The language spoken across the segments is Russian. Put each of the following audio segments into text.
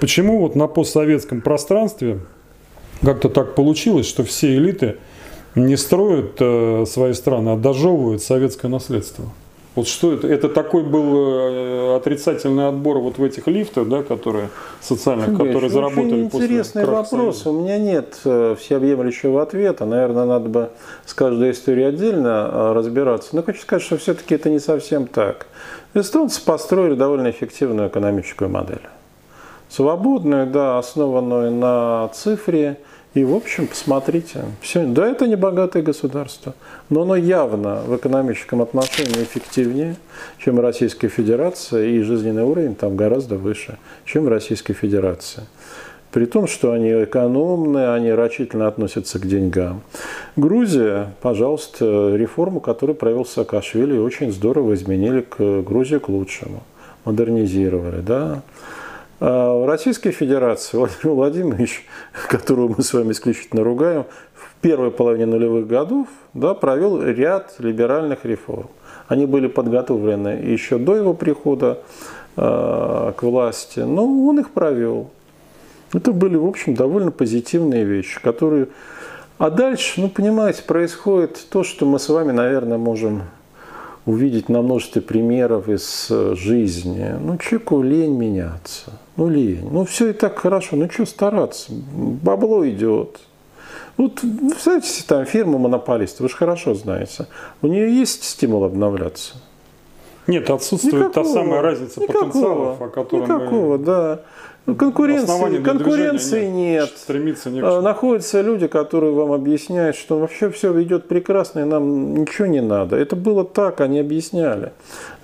Почему вот на постсоветском пространстве как-то так получилось, что все элиты не строят свои страны, а дожевывают советское наследство? Вот что это? Это такой был отрицательный отбор вот в этих лифтах, да, которые социально, которые заработали после интересный вопрос. Союза. У меня нет всеобъемлющего ответа. Наверное, надо бы с каждой историей отдельно разбираться. Но хочу сказать, что все-таки это не совсем так. Эстонцы построили довольно эффективную экономическую модель. Свободную, да, основанную на цифре. И, в общем, посмотрите, все, да, это не богатое государство, но оно явно в экономическом отношении эффективнее, чем Российская Федерация, и жизненный уровень там гораздо выше, чем в Российской Федерации. При том, что они экономные, они рачительно относятся к деньгам. Грузия, пожалуйста, реформу, которую провел Саакашвили, очень здорово изменили к Грузии к лучшему, модернизировали, да. В Российской Федерации Владимир Владимирович, которого мы с вами исключительно ругаем, в первой половине нулевых годов, да, провел ряд либеральных реформ. Они были подготовлены еще до его прихода к власти, но он их провел. Это были, в общем, довольно позитивные вещи, которые... А дальше, ну, понимаете, происходит то, что мы с вами, наверное, можем... увидеть на множестве примеров из жизни. Ну, человеку лень меняться. Ну, лень. Ну, все и так хорошо. Ну, что стараться? Бабло идет. Вот, представьте, там фирма монополиста, вы же хорошо знаете. У нее есть стимул обновляться? Нет, отсутствует никакого, та самая разница потенциалов, о которой мы... да. Конкуренции нет. Находятся люди, которые вам объясняют, что вообще все идет прекрасно и нам ничего не надо. Это было так, они объясняли.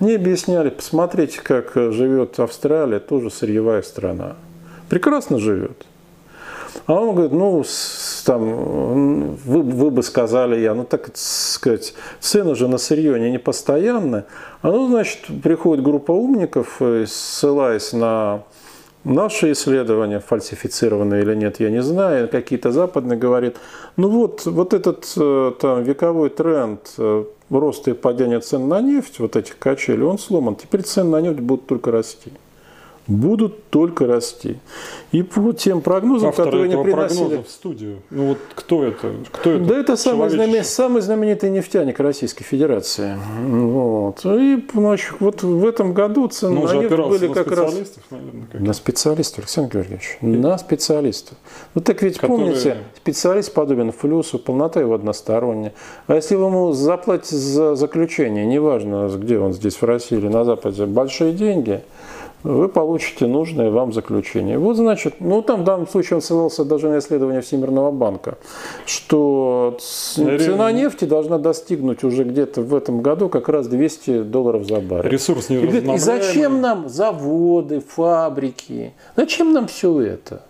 Мне объясняли, посмотрите, как живет Австралия, тоже сырьевая страна. Прекрасно живет. А он говорит, ну, там, вы бы сказали, я, ну, так сказать, цены же на сырье, они не постоянны. А ну, значит, приходит группа умников, ссылаясь на... наши исследования, фальсифицированные или нет, я не знаю, какие-то западные говорят, ну вот этот там, вековой тренд роста и падения цен на нефть, вот этих качелей, он сломан. Теперь цены на нефть будут только расти. Будут только расти. И по тем прогнозам, автор которые они приносили... в студию. Ну вот кто это? Кто это? Да это самый знаменитый нефтяник Российской Федерации. Вот. И значит, вот в этом году цены на нефть были как раз... наверное, на специалистов, Александр Георгиевич. И... на специалистов. Ну так ведь помните, специалист подобен флюсу, полнота его односторонняя. А если вы ему заплатите за заключение, неважно, где он здесь, в России или на Западе, большие деньги... вы получите нужное вам заключение. Вот, значит, ну, там в данном случае он ссылался даже на исследование Всемирного банка, что цена нефти должна достигнуть уже где-то в этом году как раз $200 за баррель. Ресурс не разнообразный. И зачем нам заводы, фабрики? Зачем нам все это?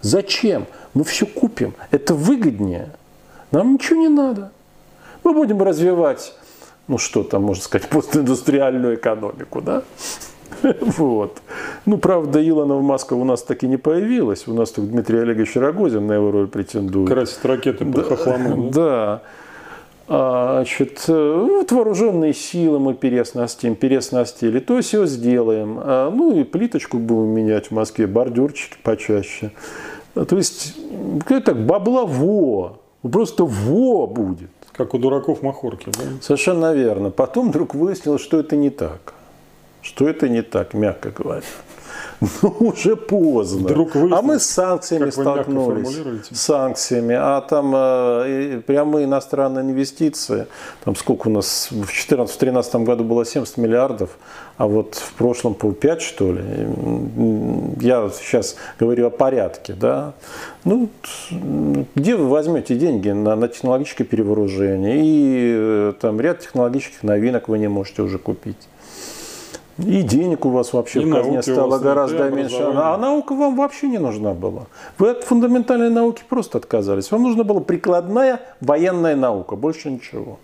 Зачем? Мы все купим. Это выгоднее. Нам ничего не надо. Мы будем развивать, ну, что там, можно сказать, постиндустриальную экономику, да? Вот. Ну, правда, Илона Маска у нас таки не появилась. У нас тут Дмитрий Олегович Рогозин на его роль претендует. Красит ракеты под хохлому. Да. Значит, вот вооруженные силы мы переоснастили. То есть все сделаем. Ну, и плиточку будем менять в Москве, бордюрчики почаще. То есть, так, бабла во. Просто во будет. Как у дураков махорки. Да? Совершенно верно. Потом вдруг выяснилось, что это не так. Что это не так, мягко говоря. Ну, уже поздно. А мы с санкциями столкнулись. С санкциями. А там прямые иностранные инвестиции. Там сколько у нас в 2014-2013 году было 70 миллиардов, а вот в прошлом по 5, что ли. Я сейчас говорю о порядке. Да? Ну, где вы возьмете деньги на технологическое перевооружение? И там ряд технологических новинок вы не можете уже купить. И денег у вас вообще в казне стало гораздо меньше. А наука вам вообще не нужна была. Вы от фундаментальной науки просто отказались. Вам нужна была прикладная военная наука. Больше ничего.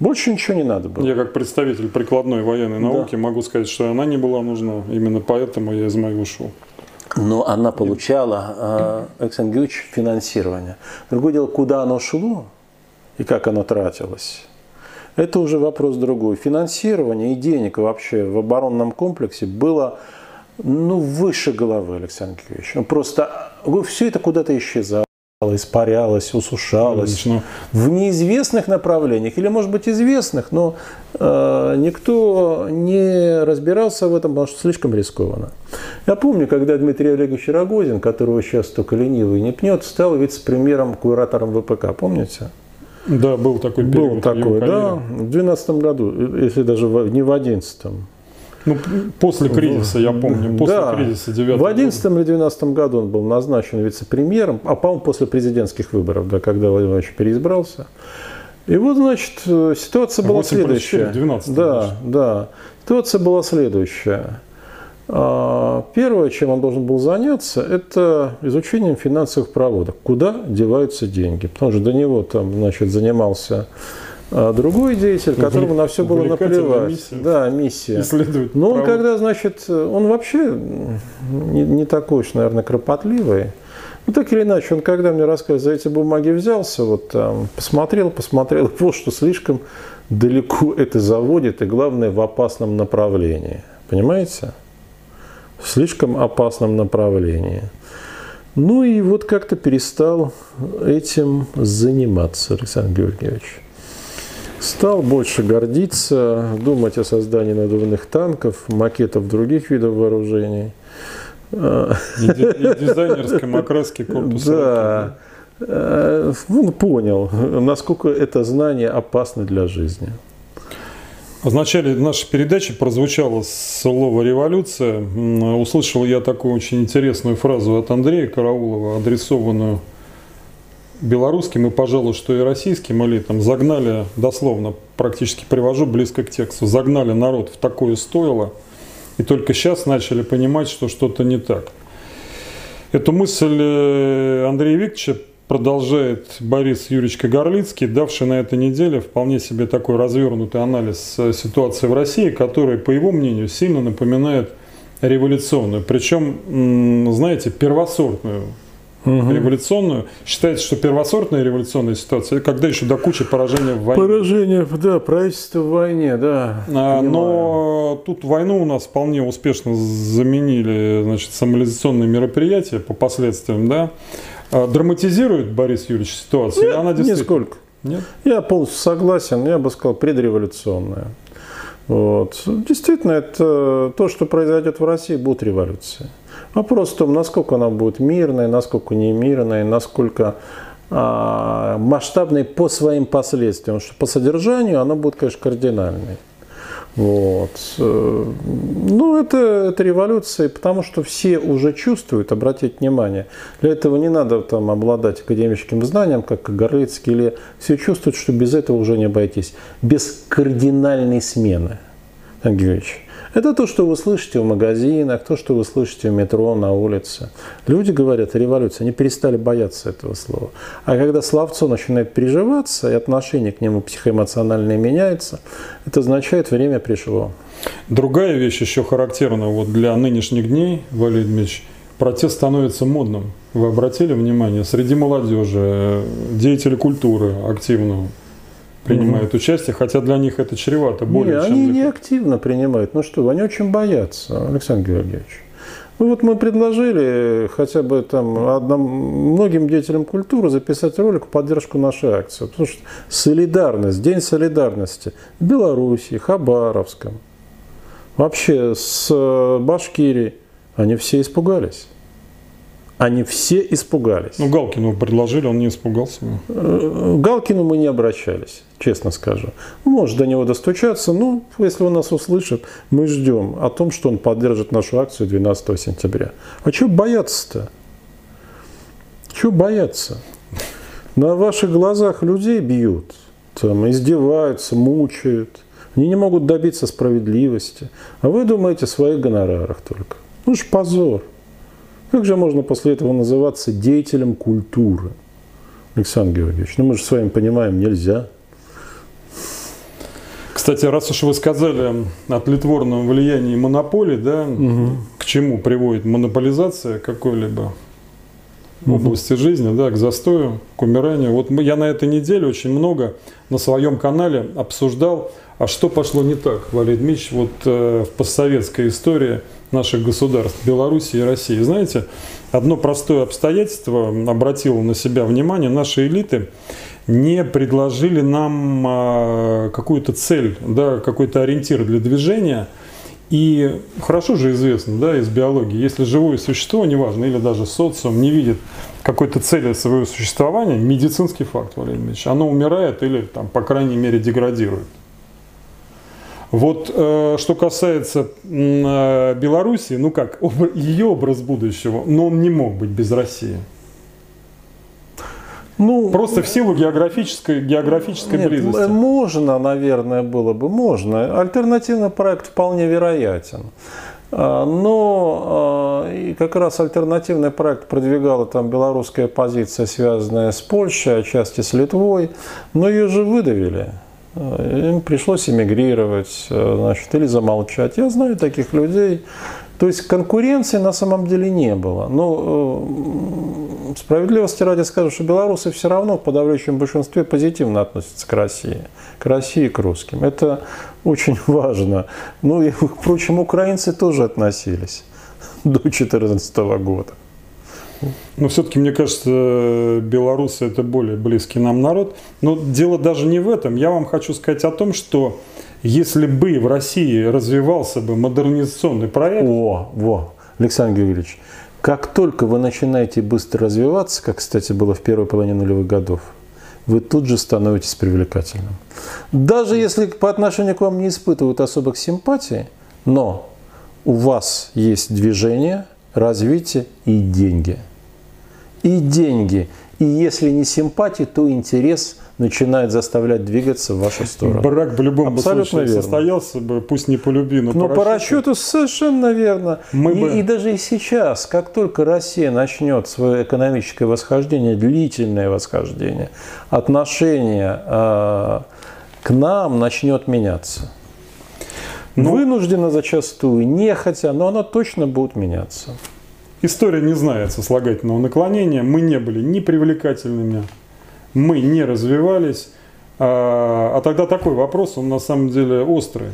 Больше ничего не надо было. Я как представитель прикладной военной науки, да, могу сказать, что она не была нужна. Именно поэтому я из МАИ ушел. Но она получала, Александр Георгиевич, финансирование. Другое дело, куда оно шло и как оно тратилось. Это уже вопрос другой. Финансирование и денег вообще в оборонном комплексе было ну, выше головы, Александр Николаевич. Ну, просто все это куда-то исчезало, испарялось, усушалось. Конечно. В неизвестных направлениях, или, может быть, известных, но никто не разбирался в этом, потому что слишком рискованно. Я помню, когда Дмитрий Олегович Рогозин, которого сейчас только ленивый не пнет, стал вице-премьером, куратором ВПК, помните? Да, был такой период. Был такой, да, в 2012 году, если даже не в 2011. Ну, после кризиса, я помню, после кризиса 2009 года. В 2011 или 2012 году он был назначен вице-премьером, а, по-моему, после президентских выборов, да, когда Владимир Владимирович переизбрался. И вот, значит, ситуация была следующая. 12, да, да. Ситуация была следующая. Первое, чем он должен был заняться, это изучением финансовых проводок. Куда деваются деньги? Потому что до него там, значит, занимался другой деятель, которому на все было наплевать. Миссия. Да, миссия. Но он когда, значит, он вообще не такой уж, наверное, кропотливый. Ну, так или иначе, он когда мне рассказывал, за эти бумаги взялся, вот там, посмотрел, понял, что слишком далеко это заводит, и главное, в опасном направлении. Понимаете? В слишком опасном направлении. Ну и вот как-то перестал этим заниматься Александр Георгиевич. Стал больше гордиться, думать о создании надувных танков, макетов других видов вооружений. И дизайнерской окраски корпуса. Да. Он понял, насколько это знание опасно для жизни. В начале нашей передачи прозвучало слово «революция». Услышал я такую очень интересную фразу от Андрея Караулова, адресованную белорусским и, пожалуй, что и российским элитам. Загнали, дословно, практически привожу близко к тексту, загнали народ в такое стойло, и только сейчас начали понимать, что что-то не так. Эту мысль Андрея Викторовича продолжает Борис Юрьевич Горлицкий, давший на этой неделе вполне себе такой развернутый анализ ситуации в России, который, по его мнению, сильно напоминает революционную. Причем, знаете, первосортную революционную. Считается, что первосортная революционная ситуация, когда еще до кучи поражения в войне. Поражение, да, правительство в войне, да. Но тут войну у нас вполне успешно заменили, значит, самолизационные мероприятия по последствиям, да. Драматизирует Борис Юрьевич ситуацию? Нет, она действительно... нисколько. Нет? Я полностью согласен, я бы сказал, предреволюционная. Вот. Действительно, это то, что произойдет в России, будет революция. Вопрос в том, насколько она будет мирная, насколько немирная, насколько масштабной по своим последствиям. Потому что по содержанию она будет, конечно, кардинальной. Вот. Ну, это революция, потому что все уже чувствуют, обратите внимание, для этого не надо там обладать академическим знанием, как Горлицкий, или все чувствуют, что без этого уже не обойтись. Без кардинальной смены, Ангелович. Это то, что вы слышите в магазинах, то, что вы слышите в метро, на улице. Люди говорят «революция», они перестали бояться этого слова. А когда словцо начинает переживаться, и отношение к нему психоэмоционально меняется, это означает «время пришло». Другая вещь еще характерна вот для нынешних дней, Валерий Дмитриевич. Протест становится модным. Вы обратили внимание? Среди молодежи, деятели культуры активного принимают участие, хотя для них это чревато более чем... Они не активно принимают. Ну что, они очень боятся, Александр Георгиевич. Ну вот мы предложили хотя бы там многим деятелям культуры записать ролик в поддержку нашей акции. Потому что солидарность, День солидарности в Белоруссии, Хабаровском, вообще с Башкирией, они все испугались. Они все испугались. Ну, Галкину предложили, он не испугался. К Галкину мы не обращались, честно скажу. Может до него достучаться, но если он нас услышит, мы ждем о том, что он поддержит нашу акцию 12 сентября. А чего бояться-то? Чего бояться? На ваших глазах людей бьют, там, издеваются, мучают. Они не могут добиться справедливости. А вы думаете о своих гонорарах только. Ну, ж позор. Как же можно после этого называться деятелем культуры, Александр Георгиевич? Ну, мы же с вами понимаем, нельзя. Кстати, раз уж вы сказали о тлетворном влиянии монополии, да, к чему приводит монополизация какой-либо области жизни, да, к застою, к умиранию. Вот я на этой неделе очень много на своем канале обсуждал, а что пошло не так, Валерий Дмитриевич, вот в постсоветской истории наших государств, Белоруссии и России. Знаете, одно простое обстоятельство обратило на себя внимание, наши элиты не предложили нам какую-то цель, да, какой-то ориентир для движения. И хорошо же известно, да, из биологии, если живое существо, неважно, или даже социум, не видит какой-то цели своего существования, медицинский факт, Валерий Ильич, оно умирает или, там, по крайней мере, деградирует. Вот что касается Белоруссии, ну как, ее образ будущего, но он не мог быть без России. Ну, просто в силу географической нет, близости. Можно, наверное, было бы, можно. Альтернативный проект вполне вероятен. Но и как раз альтернативный проект продвигала там белорусская оппозиция, связанная с Польшей, отчасти с Литвой. Но ее же выдавили. Им пришлось эмигрировать, значит, или замолчать. Я знаю таких людей. То есть конкуренции на самом деле не было. Но справедливости ради скажу, что белорусы все равно в подавляющем большинстве позитивно относятся к России и к русским. Это очень важно. Ну и, впрочем, украинцы тоже относились до 2014 года. Но все-таки, мне кажется, белорусы – это более близкий нам народ. Но дело даже не в этом. Я вам хочу сказать о том, что если бы в России развивался бы модернизационный проект… Александр Георгиевич, как только вы начинаете быстро развиваться, как, кстати, было в первой половине нулевых годов, вы тут же становитесь привлекательным. Даже если по отношению к вам не испытывают особых симпатий, но у вас есть движение, развитие и деньги. И деньги. И если не симпатии, то интерес начинает заставлять двигаться в вашу сторону. Брак в любом случае состоялся бы, пусть не по любви, но по расчету. Совершенно верно. И даже и сейчас, как только Россия начнет свое экономическое восхождение, длительное восхождение, отношение к нам начнет меняться. Вынужденно зачастую, нехотя, но оно точно будет меняться. История не знает сослагательного наклонения. Мы не были ни привлекательными, мы не развивались. А тогда такой вопрос, он на самом деле острый.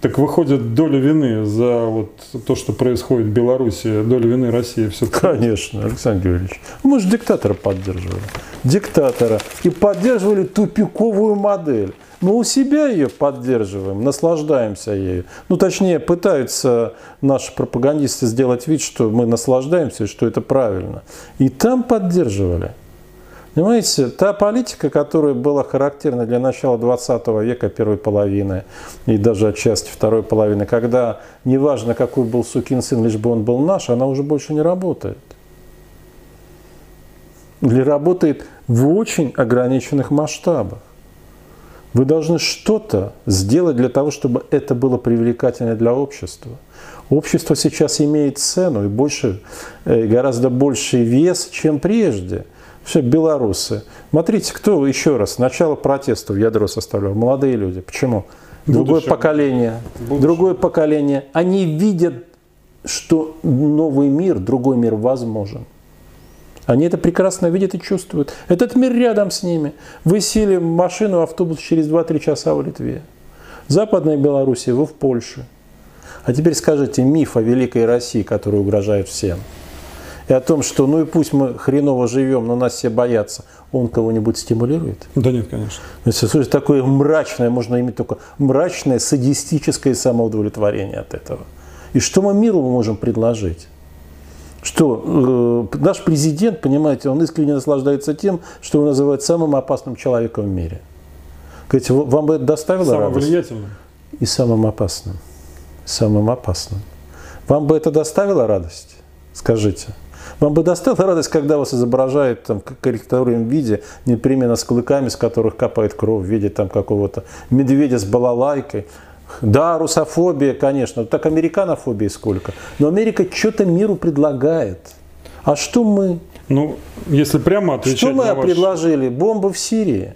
Так выходит, доля вины за вот то, что происходит в Беларуси, доля вины России все-таки? Конечно, Александр Георгиевич. Мы же диктатора поддерживали. Диктатора. И поддерживали тупиковую модель. Мы у себя ее поддерживаем, наслаждаемся ею. Ну, точнее, пытаются наши пропагандисты сделать вид, что мы наслаждаемся, что это правильно. И там поддерживали. Понимаете, та политика, которая была характерна для начала 20 века, первой половины, и даже отчасти второй половины, когда неважно, какой был сукин сын, лишь бы он был наш, она уже больше не работает. Или работает в очень ограниченных масштабах. Вы должны что-то сделать для того, чтобы это было привлекательно для общества. Общество сейчас имеет цену и гораздо больший вес, чем прежде. Все белорусы. Смотрите, кто еще раз, начало протестов ядро составлял, молодые люди. Почему? Другое поколение. Они видят, что новый мир, другой мир возможен. Они это прекрасно видят и чувствуют. Этот мир рядом с ними. Вы сели в машину, автобус через 2-3 часа в Литве. В Западной Беларуси, вы в Польше. А теперь скажите миф о великой России, который угрожает всем. И о том, что ну и пусть мы хреново живем, но нас все боятся, он кого-нибудь стимулирует? Да нет, конечно. Если слушать такое мрачное, можно иметь только мрачное, садистическое самоудовлетворение от этого. И что мы миру можем предложить? Что наш президент, понимаете, он искренне наслаждается тем, что его называют самым опасным человеком в мире. Говорите, вам бы это доставило радость? Самым влиятельным. И самым опасным. Самым опасным. Вам бы это доставило радость? Скажите. Вам бы доставила радость, когда вас изображают там, в карикатурном виде, непременно с клыками, с которых капает кровь, в виде там какого-то медведя с балалайкой? Да, русофобия, конечно, так американофобии сколько. Но Америка что-то миру предлагает. А что мы? Ну, если прямо отвечать на ваш... Что мы предложили? Бомбы в Сирии.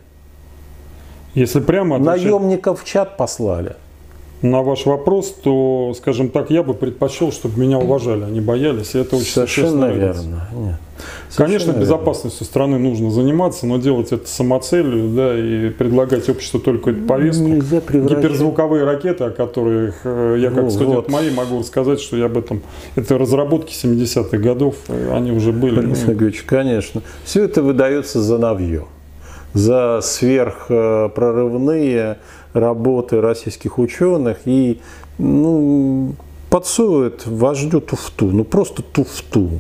Если прямо отвечать... Наемников в Чад послали. на ваш вопрос, то, скажем так, я бы предпочел, чтобы меня уважали, а не боялись. И это очень совершенно верно. Нет. Конечно, безопасностью страны нужно заниматься, но делать это самоцелью, да, и предлагать обществу только эту повестку. Гиперзвуковые ракеты, о которых я, как студент МАИ, могу рассказать, что я об этом... Это разработки 70-х годов, они уже были. Борис Юрьевич, конечно. Все это выдается за новье, за сверхпрорывные работы российских ученых и, ну, подсовывает вождю туфту, ну просто туфту.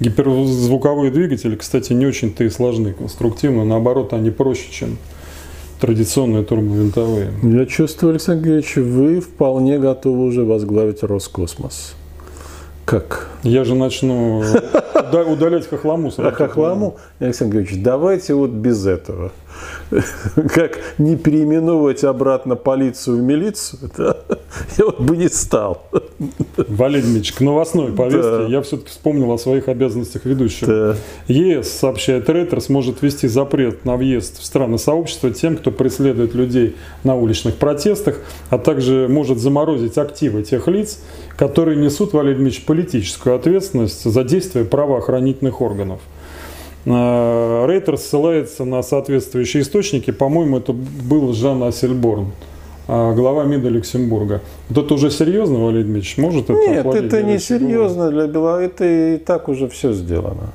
Гиперзвуковые двигатели, кстати, не очень-то и сложны конструктивно, наоборот, они проще, чем традиционные турбовинтовые. Я чувствую, Александр Григорьевич, вы вполне готовы уже возглавить Роскосмос. Как? Я же начну удалять хохлому. А хохлому, Александр Григорьевич, давайте вот без этого. Как не переименовывать обратно полицию в милицию, да? Я вот бы не стал. Валерий Дмитриевич, к новостной повестке, да, я все-таки вспомнил о своих обязанностях ведущего. Да. ЕС, сообщает Reuters, может ввести запрет на въезд в страны сообщества тем, кто преследует людей на уличных протестах, а также может заморозить активы тех лиц, которые несут, Валерий Дмитриевич, политическую ответственность за действия правоохранительных органов. Рейтер ссылается на соответствующие источники. По-моему, это был Жан Ассельборн, глава МИДа Люксембурга. Вот это уже серьезно, Валерий Дмитриевич? Может, это... Нет, это не серьезно для Беларуси. Это и так уже все сделано.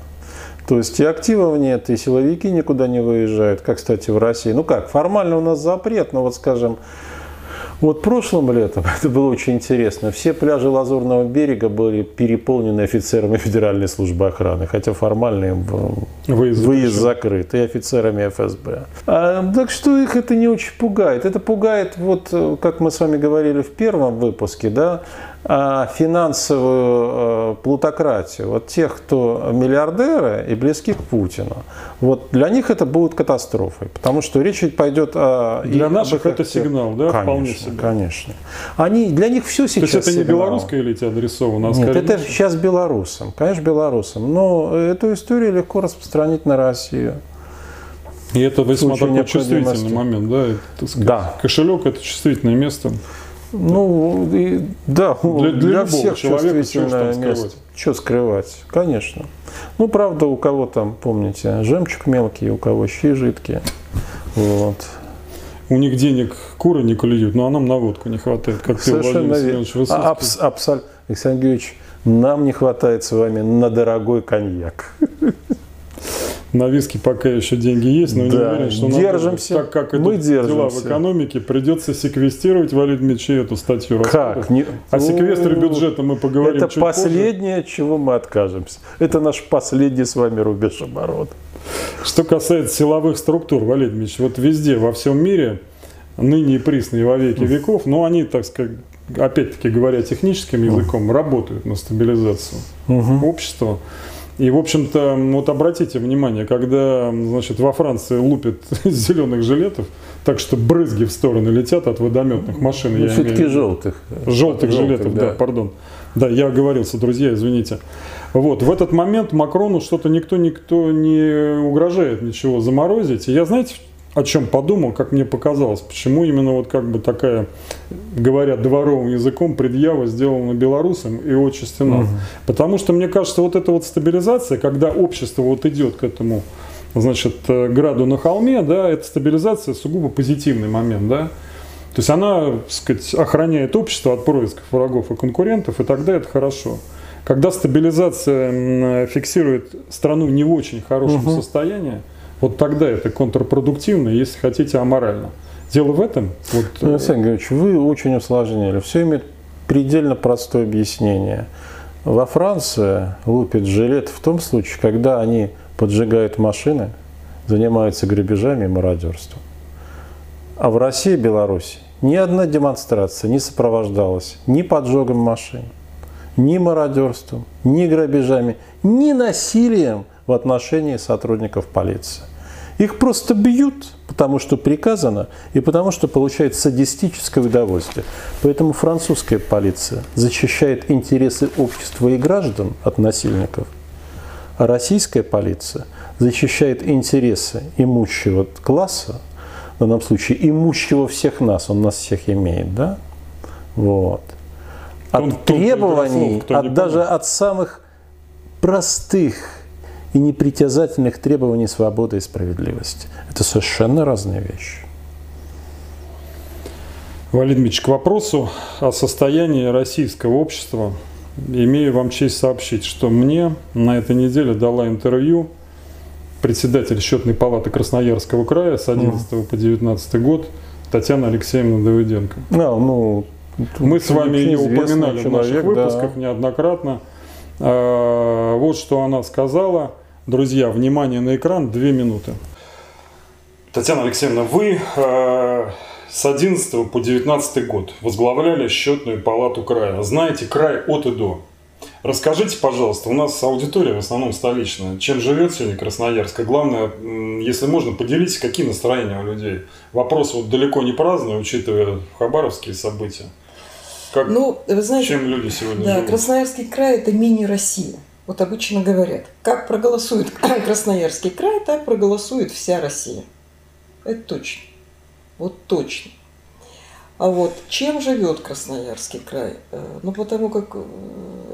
То есть и активов нет, и силовики никуда не выезжают, как, кстати, в России. Ну как, формально у нас запрет, но вот, скажем, вот прошлым летом, это было очень интересно, все пляжи Лазурного берега были переполнены офицерами Федеральной службы охраны, хотя формально им выезд закрыт, и офицерами ФСБ. Так что их это не очень пугает. Это пугает, вот как мы с вами говорили в первом выпуске, да, финансовую плутократию, вот тех, кто миллиардеры и близки к Путину. Вот для них это будет катастрофой, потому что речь пойдет о... Для наших это сигнал, да? Конечно, конечно. Они, для них все сейчас... То есть это не белорусской элите адресовано? А нет, это сейчас белорусам, конечно, белорусам. Но эту историю легко распространить на Россию. И это весьма такой чувствительный момент, да? Это, сказать, да. Кошелек – это чувствительное место. Ну, и, да, для всех чувствительное место. Что скрывать? Конечно. Ну, правда, у кого там, помните, жемчуг мелкий, у кого щи жидкие. Вот. У них денег куры не клюют, но а нам на водку не хватает. Как совершенно верно. Абсолютно. Александр Георгиевич, нам не хватает с вами на дорогой коньяк. На виски пока еще деньги есть, но да, не уверен, что держимся, так как это дела в экономике, придется секвестировать, Валерий Дмитриевич, эту статью. Как? О секвестре бюджета мы поговорим чуть позже. Это последнее, от чего мы откажемся. Это наш последний с вами рубеж оборота. Что касается силовых структур, Валерий Дмитриевич, вот везде, во всем мире, ныне и присно и во веки веков, но они, так сказать, опять-таки говоря техническим языком, работают на стабилизацию общества. И, в общем-то, вот обратите внимание, когда, значит, во Франции лупят из зеленых жилетов, так что брызги в стороны летят от водометных машин. Ну, все-таки желтых. Желтых жилетов, да, пардон. Да, я оговорился, друзья, извините. Вот, в этот момент Макрону что-то никто не угрожает ничего заморозить. И я, знаете, о чем подумал, как мне показалось, почему именно вот как бы такая, говоря дворовым языком, предъява сделана белорусам и отчасти нам. Потому что, мне кажется, вот эта вот стабилизация, когда общество вот идет к этому, значит, граду на холме, да, это стабилизация сугубо позитивный момент, да. То есть она, так сказать, охраняет общество от происков врагов и конкурентов, и тогда это хорошо. Когда стабилизация фиксирует страну не в очень хорошем состоянии, вот тогда это контрпродуктивно, если хотите, аморально. Дело в этом. Вот... Александр Георгиевич, вы очень усложнили. Все имеет предельно простое объяснение. Во Франции лупит жилет в том случае, когда они поджигают машины, занимаются грабежами и мародерством. А в России и Беларуси ни одна демонстрация не сопровождалась ни поджогом машин, ни мародерством, ни грабежами, ни насилием в отношении сотрудников полиции. Их просто бьют, потому что приказано и потому что получают садистическое удовольствие. Поэтому французская полиция защищает интересы общества и граждан от насильников, а российская полиция защищает интересы имущего класса в данном случае имущего всех нас, он нас всех имеет, да? Вот. От требований, даже от самых простых и непритязательных требований свободы и справедливости. Это совершенно разные вещи. Валерий Дмитриевич, к вопросу о состоянии российского общества имею вам честь сообщить, что мне на этой неделе дала интервью председатель Счетной палаты Красноярского края с 11 по 19 год Татьяна Алексеевна Давыденко. Мы с вами ее упоминали в наших выпусках неоднократно. Вот что она сказала. Друзья, внимание на экран, 2 минуты. Татьяна Алексеевна, вы с 11 по 19 год возглавляли Счетную палату края. Знаете край от и до. Расскажите, пожалуйста, у нас аудитория в основном столичная. Чем живет сегодня Красноярск? И главное, если можно, поделитесь, какие настроения у людей. Вопрос вот далеко не праздный, учитывая хабаровские события. Как, вы знаете, чем люди сегодня живут? Красноярский край – это мини-Россия. Вот обычно говорят, как проголосует Красноярский край, так проголосует вся Россия. Это точно. Вот точно. А вот чем живет Красноярский край? Потому как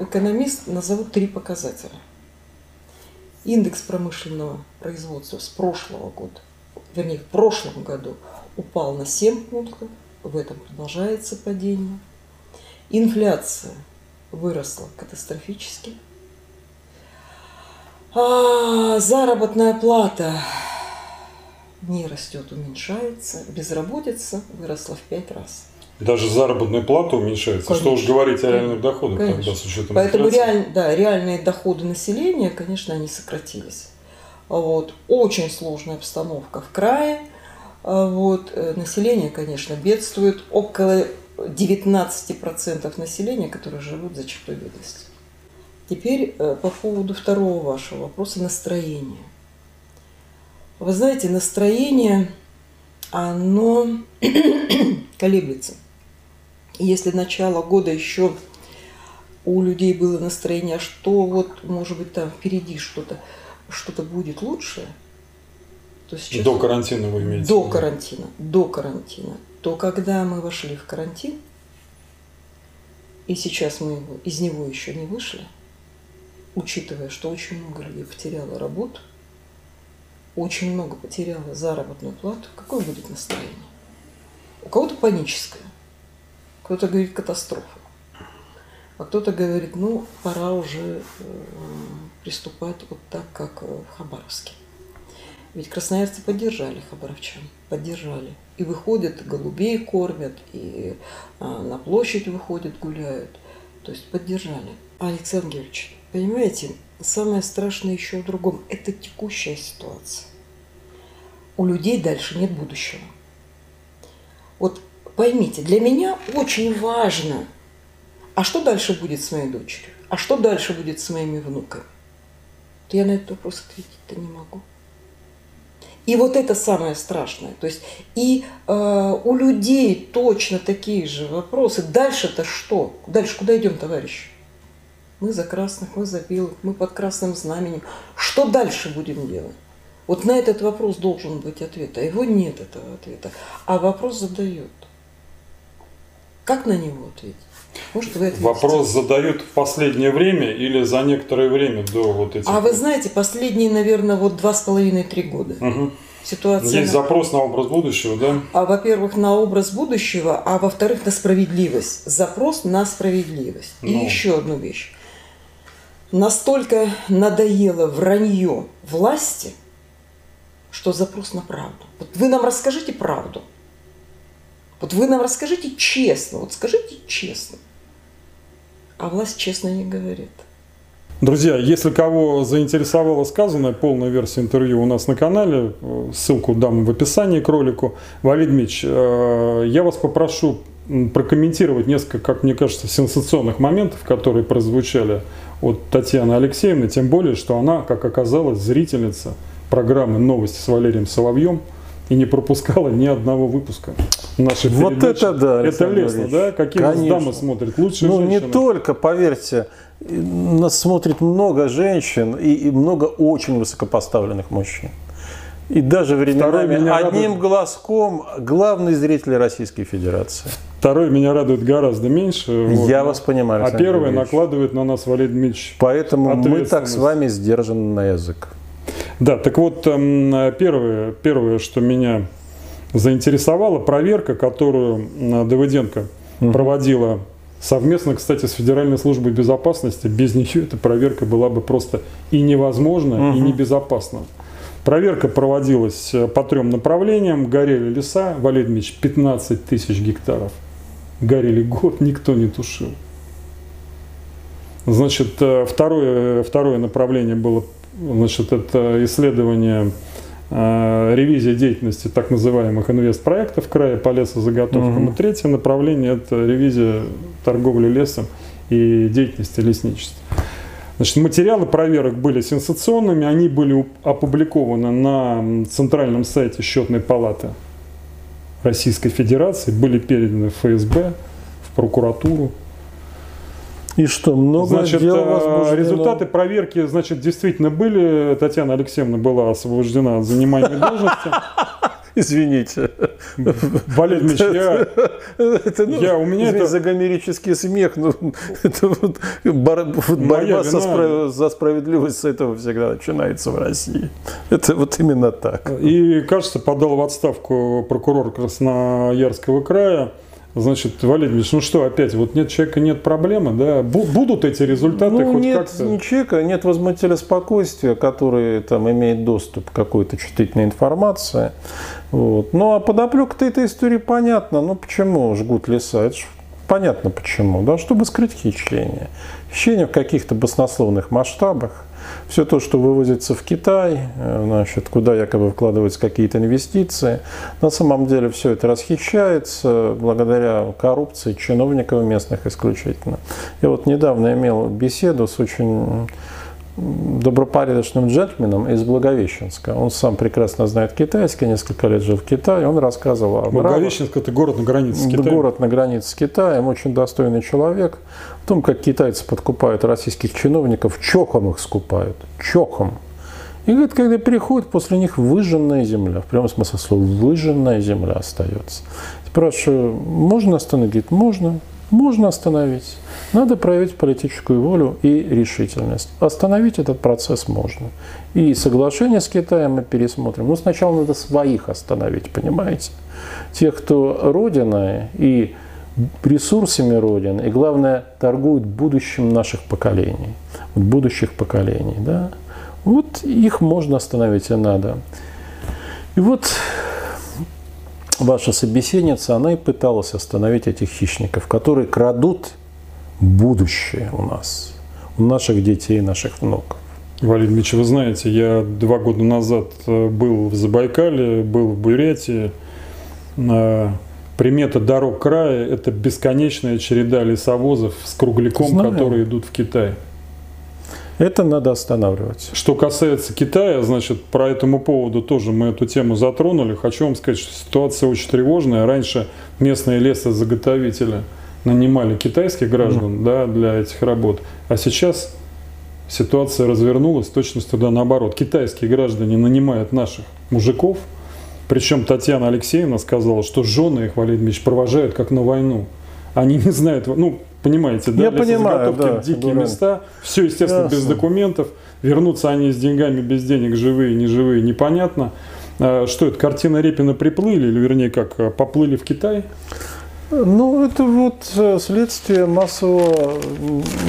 экономист назовут 3 показателя. Индекс промышленного производства с прошлого года, вернее, в прошлом году упал на 7 пунктов, в этом продолжается падение. Инфляция выросла катастрофически. А заработная плата не растет, уменьшается. Безработица выросла в 5 раз. Даже заработная плата уменьшается. Конечно. Что уж говорить о реальных доходах тогда, с учетом поэтому реальные доходы населения, конечно, они сократились. Вот. Очень сложная обстановка в крае. Вот. Население, конечно, бедствует. Около 19% населения, которые живут за чертой бедности. Теперь по поводу второго вашего вопроса – настроение. Вы знаете, настроение, оно колеблется. Если начало года еще у людей было настроение, что вот, может быть, там впереди что-то будет лучше, то сейчас… До карантина вы имеете? До карантина, до карантина. То когда мы вошли в карантин, и сейчас мы из него еще не вышли, учитывая, что очень много людей потеряло работу, очень много потеряло заработную плату, какое будет настроение? У кого-то паническое, кто-то говорит катастрофа, а кто-то говорит, пора уже приступать вот так, как в Хабаровске. Ведь красноярцы поддержали хабаровчан, поддержали. И выходят, голубей кормят, и на площадь выходят, гуляют. То есть поддержали. Александр Георгиевич, понимаете, самое страшное еще в другом – это текущая ситуация. У людей дальше нет будущего. Вот поймите, для меня очень важно, а что дальше будет с моей дочерью, а что дальше будет с моими внуками. То я на этот вопрос ответить-то не могу. И вот это самое страшное. То есть и у людей точно такие же вопросы. Дальше-то что? Дальше куда идем, товарищи? Мы за красных, мы за белых, мы под красным знаменем. Что дальше будем делать? Вот на этот вопрос должен быть ответ, а его нет, этого ответа. А вопрос задает. Как на него ответить? Может, вы ответите? Вопрос задают в последнее время или за некоторое время до вот этих? А вы знаете, последние, наверное, 2,5–3 года. Угу. Ситуация... Есть запрос на образ будущего, да? А, во-первых, на образ будущего, а во-вторых, на справедливость. Запрос на справедливость. И еще одну вещь. Настолько надоело вранье власти, что запрос на правду. Вот вы нам расскажите правду. Вот вы нам расскажите честно, вот скажите честно. А власть честно не говорит. Друзья, если кого заинтересовала сказанная, полная версия интервью у нас на канале, ссылку дам в описании к ролику. Валерий Дмитриевич, я вас попрошу прокомментировать несколько, как мне кажется, сенсационных моментов, которые прозвучали от Татьяны Алексеевны, тем более, что она, как оказалось, зрительница программы «Новости» с Валерием Соловьем и не пропускала ни одного выпуска нашей передачи. Вот это да, Александр Ильич. Это лестно, да? Какие нас дамы смотрят? Лучшие женщины? Не только, поверьте, нас смотрит много женщин и много очень высокопоставленных мужчин. И даже временами одним глазком главный зритель Российской Федерации. Второй меня радует гораздо меньше. Я вас понимаю, Александр Ильич. А первый накладывает на нас Валерий Дмитриевич. Поэтому мы так с вами сдержаны на язык. Да, так вот, первое, что меня заинтересовало, проверка, которую Давыденко проводила совместно, кстати, с Федеральной службой безопасности. Без нее эта проверка была бы просто и невозможна, и небезопасна. Проверка проводилась по 3 направлениям. Горели леса, Валерий Дмитриевич, 15 тысяч гектаров. Горели год, никто не тушил. Значит, второе направление было, значит, это исследование, ревизия деятельности так называемых инвестпроектов края по лесозаготовкам. И третье направление – это ревизия торговли лесом и деятельности лесничества. Значит, материалы проверок были сенсационными, они были опубликованы на центральном сайте Счетной палаты Российской Федерации, были переданы в ФСБ, в прокуратуру. И что, много дел возбуждено? Результаты проверки, значит, действительно были. Татьяна Алексеевна была освобождена от занимаемой должности. Извините. Валерий Ильич, у меня это за гомерический смех, но это вот борьба за справедливость с этого всегда начинается в России. Это вот именно так. И, кажется, подал в отставку прокурор Красноярского края. Значит, Валерий Ильич, ну что, опять, вот нет человека, нет проблемы, да? Будут эти результаты хоть как-то? Нет человека, нет возмутителя спокойствия, который там имеет доступ к какой-то чувствительной информации. Вот. Ну, а подоплека-то этой истории понятна. Ну, почему жгут леса? Это же понятно почему, да? Чтобы скрыть хищение. Хищение в каких-то баснословных масштабах. Все то, что вывозится в Китай, значит, куда якобы вкладываются какие-то инвестиции, на самом деле все это расхищается благодаря коррупции чиновников местных исключительно. Я вот недавно имел беседу с очень добропорядочным джентльменом из Благовещенска. Он сам прекрасно знает китайский, несколько лет жил в Китае. Он рассказывал о Благовещенск – это город на границе с Китаем. Город на границе с Китаем, очень достойный человек. О том, как китайцы подкупают российских чиновников, чоком их скупают, чоком. И говорит, когда приходят, после них выжженная земля, в прямом смысле слова, выжженная земля остается. Спрашиваю, можно остановить? Говорит, можно. Можно остановить. Надо проявить политическую волю и решительность. Остановить этот процесс можно. И соглашение с Китаем мы пересмотрим. Но сначала надо своих остановить, понимаете? Тех, кто родина и ресурсами Родины, и, главное, торгуют будущим наших поколений. Будущих поколений, да? Вот их можно остановить и надо. И вот... Ваша собеседница, она и пыталась остановить этих хищников, которые крадут будущее у нас, у наших детей, наших внуков. Валерий Ильич, вы знаете, я 2 года назад был в Забайкале, был в Бурятии. Примета дорог края – это бесконечная череда лесовозов с кругляком, которые идут в Китай. Это надо останавливать. Что касается Китая, значит, про этому поводу тоже мы эту тему затронули. Хочу вам сказать, что ситуация очень тревожная. Раньше местные лесозаготовители нанимали китайских граждан, да, для этих работ. А сейчас ситуация развернулась точно туда наоборот. Китайские граждане нанимают наших мужиков. Причем Татьяна Алексеевна сказала, что жены их, Валерий Дмитриевич, провожают как на войну. Они не знают, ну, понимаете, да, лесозаготовки, да, дикие места, все, естественно, без документов. Вернутся они с деньгами, без денег, живые, непонятно. Что это, картина Репина приплыли, или вернее как, поплыли в Китай? Ну, это вот следствие массового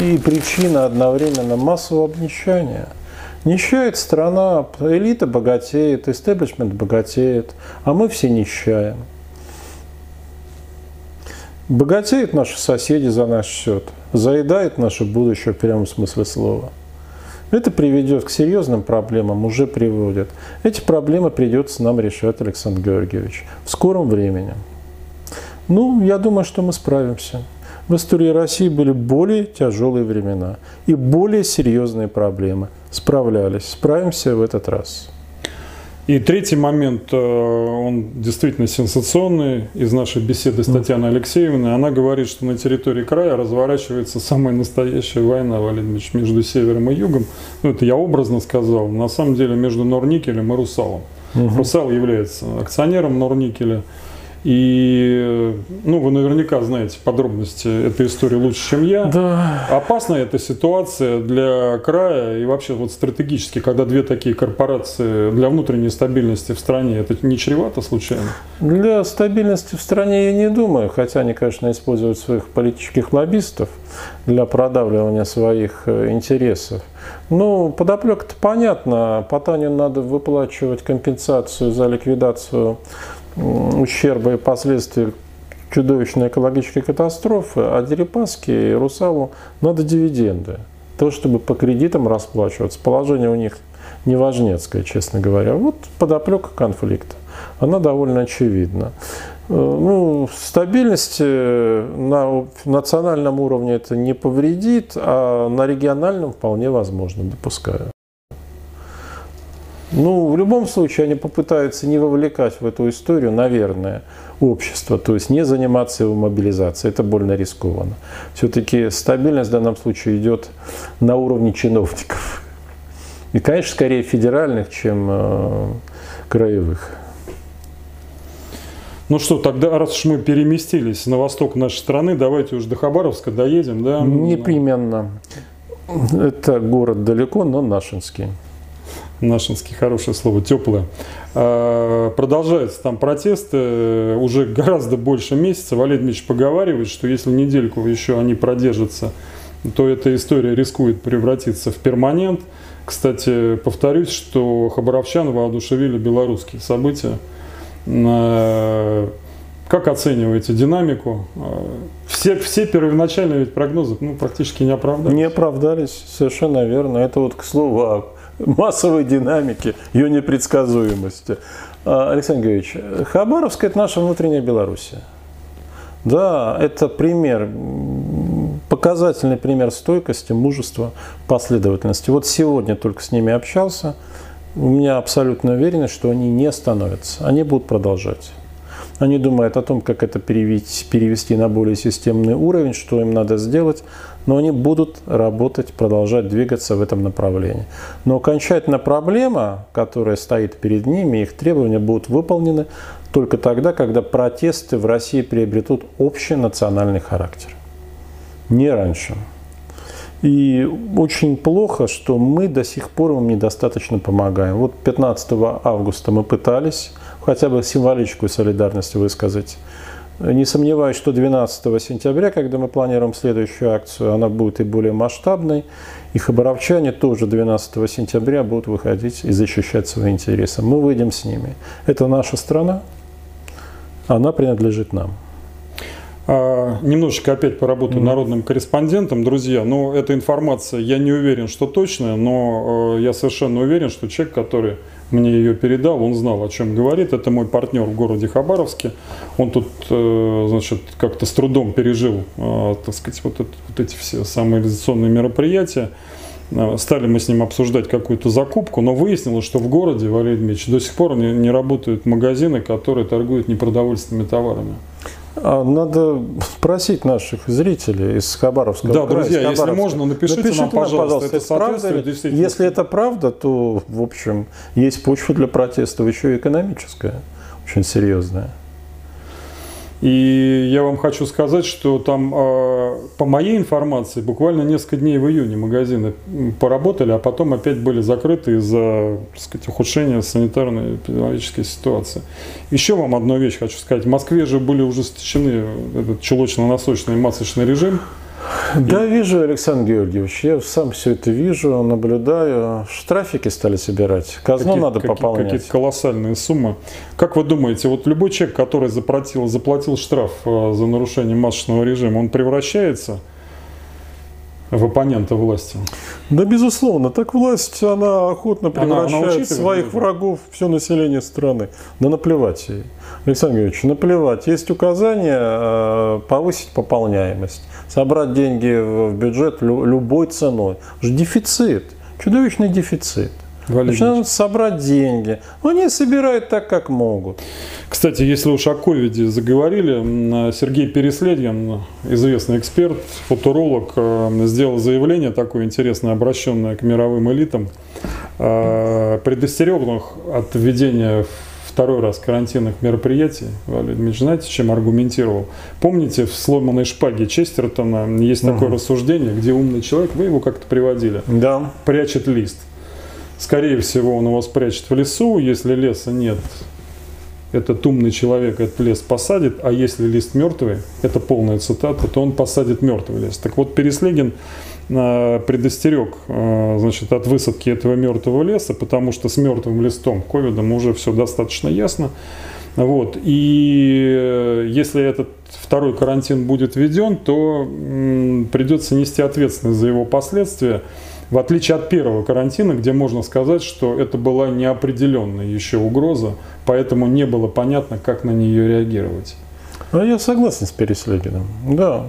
и причина одновременно массового обнищания. Нищает страна, элита богатеет, истеблишмент богатеет, а мы все нищаем. Богатеют наши соседи за наш счет, заедают наше будущее в прямом смысле слова. Это приведет к серьезным проблемам, уже приводит. Эти проблемы придется нам решать, Александр Георгиевич, в скором времени. Ну, я думаю, что мы справимся. В истории России были более тяжелые времена и более серьезные проблемы. Справлялись, справимся в этот раз. И третий момент, он действительно сенсационный, из нашей беседы с Татьяной Алексеевной. Она говорит, что на территории края разворачивается самая настоящая война, Валерий Дмитриевич, между севером и югом. Ну, это я образно сказал. На самом деле между Норникелем и Русалом. Русал является акционером Норникеля. И, ну, вы наверняка знаете подробности этой истории лучше, чем я. Да. Опасна эта ситуация для края и вообще вот стратегически, когда две такие корпорации для внутренней стабильности в стране, это не чревато случайно? Для стабильности в стране я не думаю, хотя они, конечно, используют своих политических лоббистов для продавливания своих интересов. Ну, подоплека-то понятна. Потанину надо выплачивать компенсацию за ликвидацию ущерба и последствий чудовищной экологической катастрофы, а Дерипаске и Русалу надо дивиденды. То, чтобы по кредитам расплачиваться. Положение у них неважнецкое, честно говоря. Вот подоплека конфликта. Она довольно очевидна. Ну, стабильность на национальном уровне это не повредит, а на региональном вполне возможно, допускаю. Ну, в любом случае, они попытаются не вовлекать в эту историю, наверное, общество, то есть не заниматься его мобилизацией, это больно рискованно. Все-таки стабильность в данном случае идет на уровне чиновников. И, конечно, скорее федеральных, чем краевых. Ну что, тогда, раз уж мы переместились на восток нашей страны, давайте уж до Хабаровска доедем, да? Непременно. Это город далеко, но нашинский. Нашинский, хорошее слово, теплое. Продолжаются там протесты уже гораздо больше месяца. Валерий Дмитриевич поговаривает, что если недельку еще они продержатся, то эта история рискует превратиться в перманент. Кстати, повторюсь, что хабаровчан воодушевили белорусские события. Как оцениваете динамику? Все первоначальные ведь прогнозы, ну, практически не оправдались. Не оправдались, совершенно верно. Это вот к слову о массовой динамике, ее непредсказуемости. Александр Георгиевич, Хабаровск – это наша внутренняя Белоруссия. Да, это пример, показательный пример стойкости, мужества, последовательности. Вот сегодня только с ними общался. У меня абсолютная уверенность, что они не остановятся, они будут продолжать. Они думают о том, как это перевести на более системный уровень, что им надо сделать, но они будут работать, продолжать двигаться в этом направлении. Но окончательно проблема, которая стоит перед ними, их требования будут выполнены только тогда, когда протесты в России приобретут общенациональный характер. Не раньше. И очень плохо, что мы до сих пор им недостаточно помогаем. Вот 15 августа мы пытались хотя бы символическую солидарность высказать. Не сомневаюсь, что 12 сентября, когда мы планируем следующую акцию, она будет и более масштабной. И хабаровчане тоже 12 сентября будут выходить и защищать свои интересы. Мы выйдем с ними. Это наша страна, она принадлежит нам. Немножечко опять поработаю народным корреспондентом, друзья, но эта информация, я не уверен, что точная, но я совершенно уверен, что человек, который мне ее передал, он знал, о чем говорит. Это мой партнер в городе Хабаровске. Он тут, значит, как-то с трудом пережил, так сказать, вот эти все самоорганизационные мероприятия. Стали мы с ним обсуждать какую-то закупку, но выяснилось, что в городе, Валерий Дмитриевич, до сих пор не работают магазины, которые торгуют непродовольственными товарами. Надо спросить наших зрителей из Хабаровского края. Да, друзья, если можно, напишите нам, пожалуйста, это соответствует действительности. Если это правда, то, в общем, есть почва для протестов, еще и экономическая, очень серьезная. И я вам хочу сказать, что там, по моей информации, буквально несколько дней в июне магазины поработали, а потом опять были закрыты из-за, так сказать, ухудшения санитарной и эпидемиологической ситуации. Еще вам одну вещь хочу сказать. В Москве же были ужесточены этот чулочно-носочный и масочный режим. Да, вижу, Александр Георгиевич, я сам все это вижу, наблюдаю. Штрафики стали собирать, казну надо пополнять. Какие-то колоссальные суммы. Как вы думаете, вот любой человек, который заплатил штраф за нарушение масочного режима, он превращается в оппонента власти? Да, безусловно. Так власть, она охотно превращает в своих врагов все население страны. Да наплевать ей. Александр Георгиевич, наплевать. Есть указание повысить пополняемость, собрать деньги в бюджет любой ценой. Дефицит, чудовищный дефицит. Начинают собрать деньги. Они собирают так, как могут. Кстати, если уж о ковиде заговорили, Сергей Переслегин, известный эксперт, футуролог, сделал заявление такое интересное, обращенное к мировым элитам. предостерег от введения второй раз карантинных мероприятий. Валерий Дмитриевич, знаете, чем аргументировал? Помните, в «Сломанной шпаге» Честертона есть такое рассуждение, где умный человек, вы его как-то приводили, прячет лист. Скорее всего, он его спрячет в лесу, если леса нет. Этот умный человек этот лес посадит, а если лист мертвый, это полная цитата, то он посадит мертвый лес. Так вот, Переслегин предостерег, значит, от высадки этого мертвого леса, потому что с мертвым листом ковидом уже все достаточно ясно. Вот. И если этот второй карантин будет введен, то придется нести ответственность за его последствия. В отличие от первого карантина, где можно сказать, что это была неопределенная еще угроза, поэтому не было понятно, как на нее реагировать. Ну, я согласен с Переслегиным, да.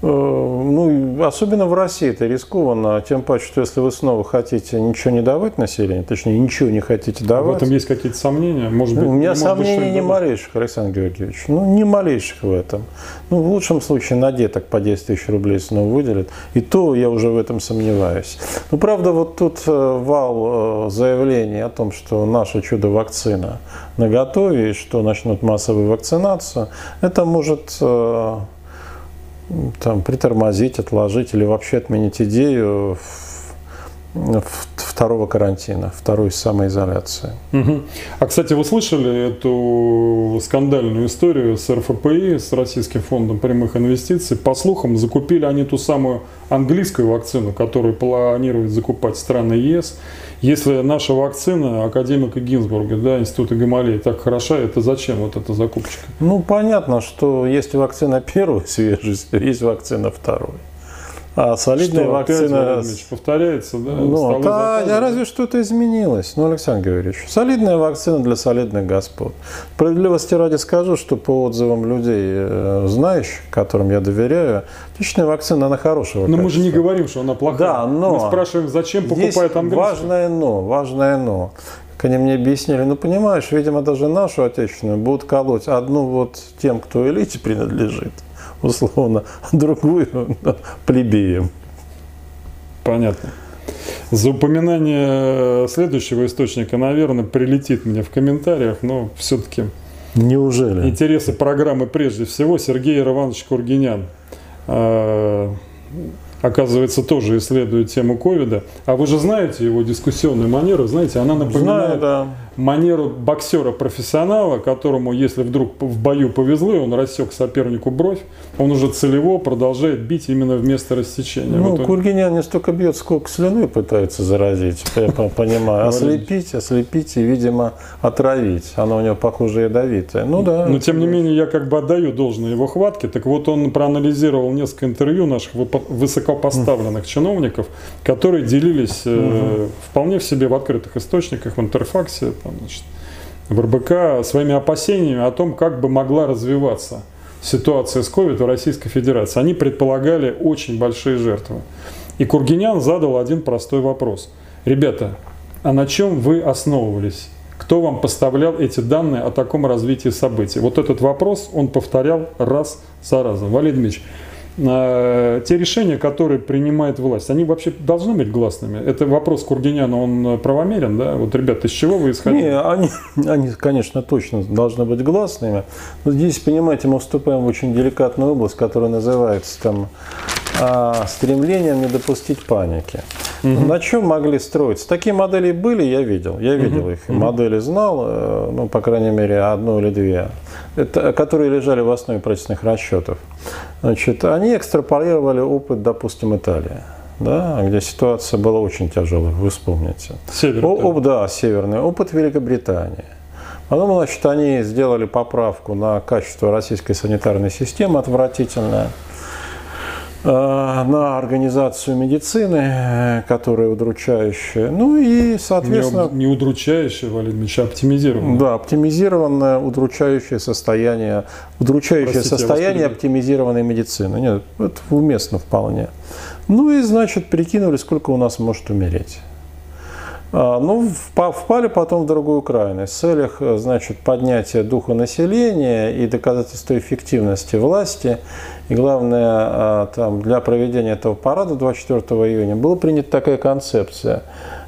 Ну, особенно в России это рискованно, тем паче, что если вы снова хотите ничего не давать населению, точнее, ничего не хотите давать. В этом есть какие-то сомнения? Может быть, у меня сомнений ни малейших, Александр Георгиевич. Ну, ни малейших в этом. Ну, в лучшем случае на деток по 10 тысяч рублей снова выделят. И то я уже в этом сомневаюсь. Ну, правда, вот тут вал заявлений о том, что наше чудо-вакцина наготове, и что начнут массовую вакцинацию, это может... там, притормозить, отложить или вообще отменить идею второго карантина, второй самоизоляции. Угу. А, кстати, вы слышали эту скандальную историю с РФПИ, с Российским фондом прямых инвестиций? По слухам, закупили они ту самую английскую вакцину, которую планируют закупать страны ЕС. Если наша вакцина академика Гинзбурга, да, Института Гамалея, так хороша, это зачем вот эта закупочка? Ну, понятно, что есть вакцина первой свежести, есть вакцина второй. А солидная что, вакцина... Опять, повторяется, да? Ну, разве что-то изменилось, ну, Александр Георгиевич. Солидная вакцина для солидных господ. Справедливости ради скажу, что по отзывам людей, знаешь, которым я доверяю, отличная вакцина, она хорошего качества. Но мы же не говорим, что она плохая. Да, но... Мы спрашиваем, зачем покупают английскую. Важное но. Как они мне объяснили, ну, понимаешь, видимо, даже нашу отечественную будут колоть одну вот тем, кто элите принадлежит, условно, другую плебеем. Понятно. За упоминание следующего источника, наверное, прилетит мне в комментариях, но все-таки... Неужели? Интересы программы прежде всего. Сергей Раванович Кургинян, оказывается, тоже исследует тему ковида. А вы же знаете его дискуссионную манеру, знаете, она напоминает... Знаю, да. Манеру боксера-профессионала, которому, если вдруг в бою повезло, и он рассек сопернику бровь, он уже целево продолжает бить именно вместо рассечения. Ну, вот он... Кургинян не столько бьет, сколько слюной пытается заразить, я понимаю. Ослепить и, видимо, отравить. Она у него, похоже, ядовитая. Ну да. Но, тем не менее, я как бы отдаю должное его хватке. Так вот, он проанализировал несколько интервью наших высокопоставленных чиновников, которые делились вполне в себе в открытых источниках, в Интерфаксе, значит, в РБК, своими опасениями о том, как бы могла развиваться ситуация с COVID в Российской Федерации. Они предполагали очень большие жертвы. И Кургинян задал один простой вопрос. Ребята, а на чем вы основывались? Кто вам поставлял эти данные о таком развитии событий? Вот этот вопрос он повторял раз за разом. Валерий Дмитриевич, те решения, которые принимает власть, они вообще должны быть гласными? Это вопрос Кургиняна, он правомерен, да? Вот, ребята, из чего вы исходили? Не, они, конечно, точно должны быть гласными. Но здесь, понимаете, мы вступаем в очень деликатную область, которая называется там стремлением не допустить паники. На чем могли строиться? Такие модели были, я видел их. Модели знал, ну, по крайней мере, одну или две, которые лежали в основе правительственных расчетов. Значит, они экстраполировали опыт, допустим, Италии, да, где ситуация была очень тяжелая, вы вспомните. Северный опыт Великобритании. Потом, значит, они сделали поправку на качество российской санитарной системы отвратительное, на организацию медицины, которая удручающая, ну и, соответственно... Не удручающая, Валерий Дмитриевич, а оптимизированная. Да, оптимизированное, удручающее состояние оптимизированной медицины. Нет, это уместно вполне. Ну и, значит, прикинули, сколько у нас может умереть. Ну, впали потом в другую крайность. В целях, значит, поднятия духа населения и доказательства эффективности власти. И главное, там, для проведения этого парада 24 июня была принята такая концепция.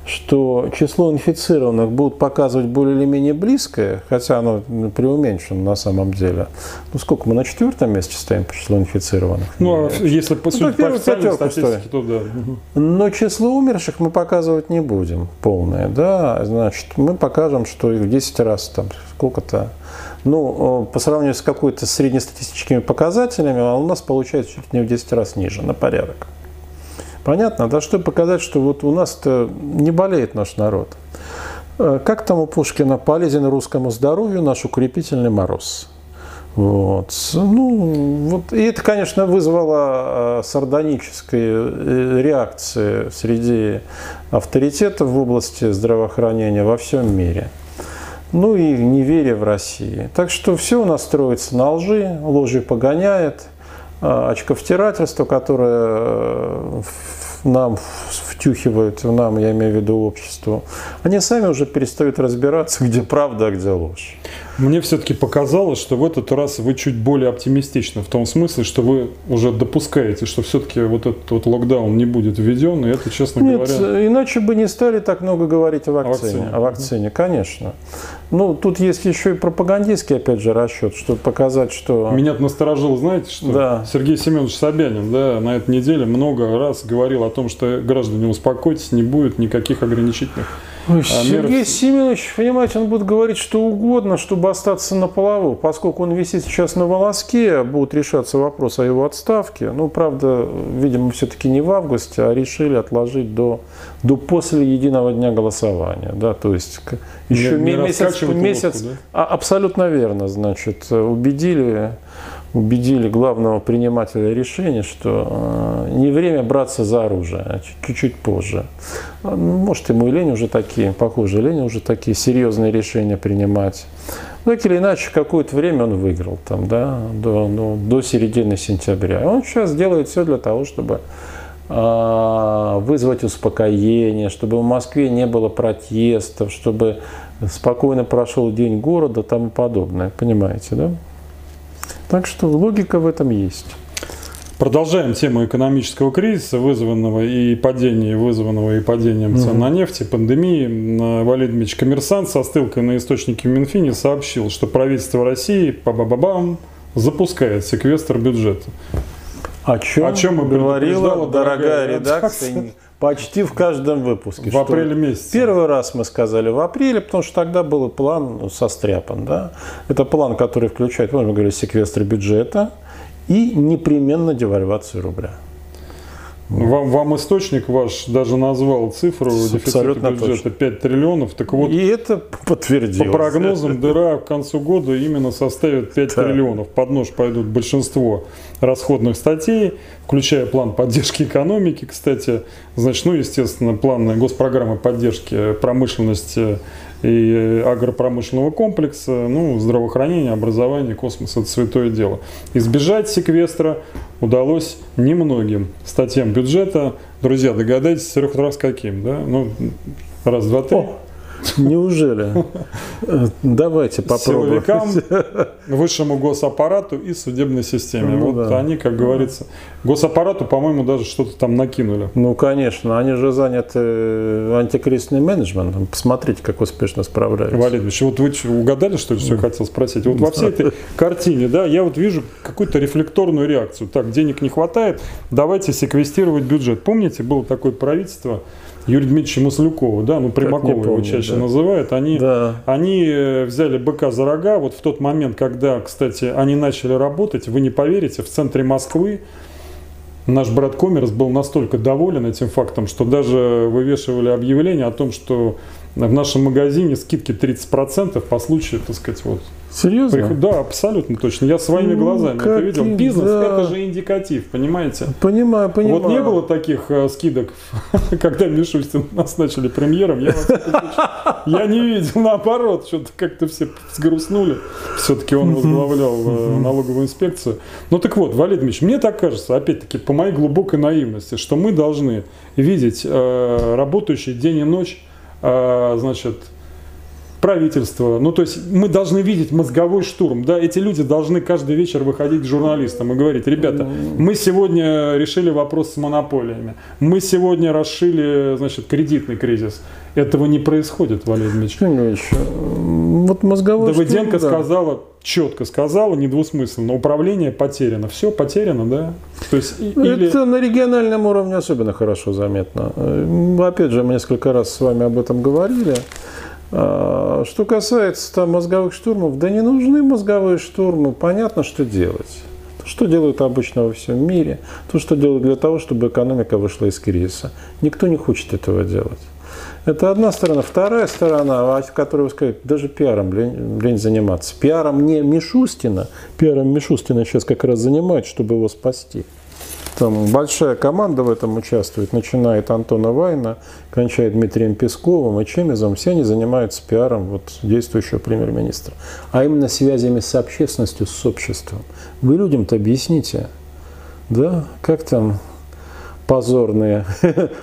что число инфицированных будут показывать более или менее близкое, хотя оно преуменьшено на самом деле. Ну сколько мы на 4-м месте стоим по числу инфицированных? Ну, а если по сути по официальной статистике, то да. Но число умерших мы показывать не будем полное, да, значит, мы покажем, что их в 10 раз там сколько-то. Ну, по сравнению с какой-то среднестатистическими показателями, у нас получается чуть не в 10 раз ниже, на порядок. Понятно, да, чтобы показать, что вот у нас-то не болеет наш народ. Как там у Пушкина: полезен русскому здоровью наш укрепительный мороз. Вот. Ну, вот. И это, конечно, вызвало сардонические реакции среди авторитетов в области здравоохранения во всем мире. Ну и неверие в России. Так что все у нас строится на лжи, ложью погоняет. Очковтирательство, которое нам втюхивают, нам, я имею в виду обществу, они сами уже перестают разбираться, где правда, а где ложь. Мне все-таки показалось, что в этот раз вы чуть более оптимистичны, в том смысле, что вы уже допускаете, что все-таки вот этот вот локдаун не будет введен, и это, честно говоря... иначе бы не стали так много говорить о вакцине. О вакцине, конечно. Ну, тут есть еще и пропагандистский, опять же, расчет, чтобы показать, что... Меня-то насторожило, знаете, что да. Сергей Семенович Собянин, да, на этой неделе много раз говорил о том, что граждане, успокойтесь, не будет никаких ограничительных. Ой, Сергей Семенович, понимаете, он будет говорить что угодно, чтобы остаться на плаву, поскольку он висит сейчас на волоске, будут решаться вопросы о его отставке. Ну, правда, видимо, все-таки не в августе, а решили отложить до после единого дня голосования. Да, то есть еще месяц лодку, да? Абсолютно верно, значит, убедили главного принимателя решения, что не время браться за оружие, а чуть-чуть позже. Может, ему и лень уже такие, похоже, лень уже такие серьезные решения принимать. Ну, так или иначе, какое-то время он выиграл там, да, до середины сентября. Он сейчас делает все для того, чтобы вызвать успокоение, чтобы в Москве не было протестов, чтобы спокойно прошел день города, там и подобное, понимаете, да? Так что логика в этом есть. Продолжаем тему экономического кризиса, вызванного и падением цен на нефть, пандемии. Валерий Дмитриевич, коммерсант со ссылкой на источники в Минфине сообщил, что правительство России запускает секвестр бюджета. О чем говорила дорогая редакция почти в каждом выпуске. В апреле месяце. Первый раз мы сказали в апреле, потому что тогда был план состряпан. Да? Это план, который включает, мы говорили, секвестр бюджета и непременно девальвацию рубля. Вам источник ваш даже назвал цифру дефицита бюджета 5 триллионов. Так вот, и это подтвердилось. По прогнозам, дыра к концу года именно составит 5 триллионов. Под нож пойдут большинство расходных статей, включая план поддержки экономики, кстати. Значит, ну, естественно, планы госпрограммы поддержки промышленности и агропромышленного комплекса, ну, здравоохранение, образование, космос – это святое дело. Избежать секвестра удалось немногим статьям бюджета. Друзья, догадайтесь, Серег, раз каким, да? Ну, раз, два, три. О, неужели? Давайте попробуем. Силовикам, высшему госаппарату и судебной системе. Ну, вот да. Они, как говорится, госаппарату, по-моему, даже что-то там накинули. Ну, конечно, они же заняты антикризисным менеджментом. Посмотрите, как успешно справляются. Валерий Ильич, вот вы угадали, что ли, что я хотел спросить? Вот во всей этой картине, да, я вот вижу какую-то рефлекторную реакцию. Так, денег не хватает, давайте секвестировать бюджет. Помните, было такое правительство Юрия Дмитриевича Маслюкова, да, ну, Примакова его чаще называют, они взяли быка за рога. Вот в тот момент, когда, кстати, они начали работать, вы не поверите, в центре Москвы наш брат коммерс был настолько доволен этим фактом, что даже вывешивали объявление о том, что в нашем магазине скидки 30% по случаю, так сказать, вот. Серьезно? Да, абсолютно точно. Я своими глазами это видел. Бизнес, это же индикатив, понимаете? Понимаю. Вот не было таких скидок, когда Мишустин нас начали премьером, я не видел, наоборот, что-то как-то все сгрустнули. Все-таки он возглавлял налоговую инспекцию. Ну так вот, Валерий Дмитриевич, мне так кажется, опять-таки, по моей глубокой наивности, что мы должны видеть работающий день и ночь, значит, правительство. Ну, то есть мы должны видеть мозговой штурм. Да? Эти люди должны каждый вечер выходить к журналистам и говорить: ребята, мы сегодня решили вопрос с монополиями, мы сегодня расшили, значит, кредитный кризис. Этого не происходит, Валерий Дмитриевич. Вот мозговой штурм. Давыденко сказала, четко сказала, недвусмысленно: управление потеряно. Все потеряно, да? То есть, это на региональном уровне особенно хорошо заметно. Опять же, мы несколько раз с вами об этом говорили. Что касается там мозговых штурмов, да не нужны мозговые штурмы, понятно, что делать. Что делают обычно во всем мире, то, что делают для того, чтобы экономика вышла из кризиса. Никто не хочет этого делать. Это одна сторона. Вторая сторона, о которой вы сказали, даже пиаром лень заниматься. Пиаром не Мишустина. Пиаром Мишустина сейчас как раз занимают, чтобы его спасти. Там большая команда в этом участвует, начиная от Антона Вайна, кончая Дмитрием Песковым и Чемизом. Все они занимаются пиаром вот действующего премьер-министра. А именно связями с общественностью, с обществом. Вы людям-то объясните, да, как там позорные,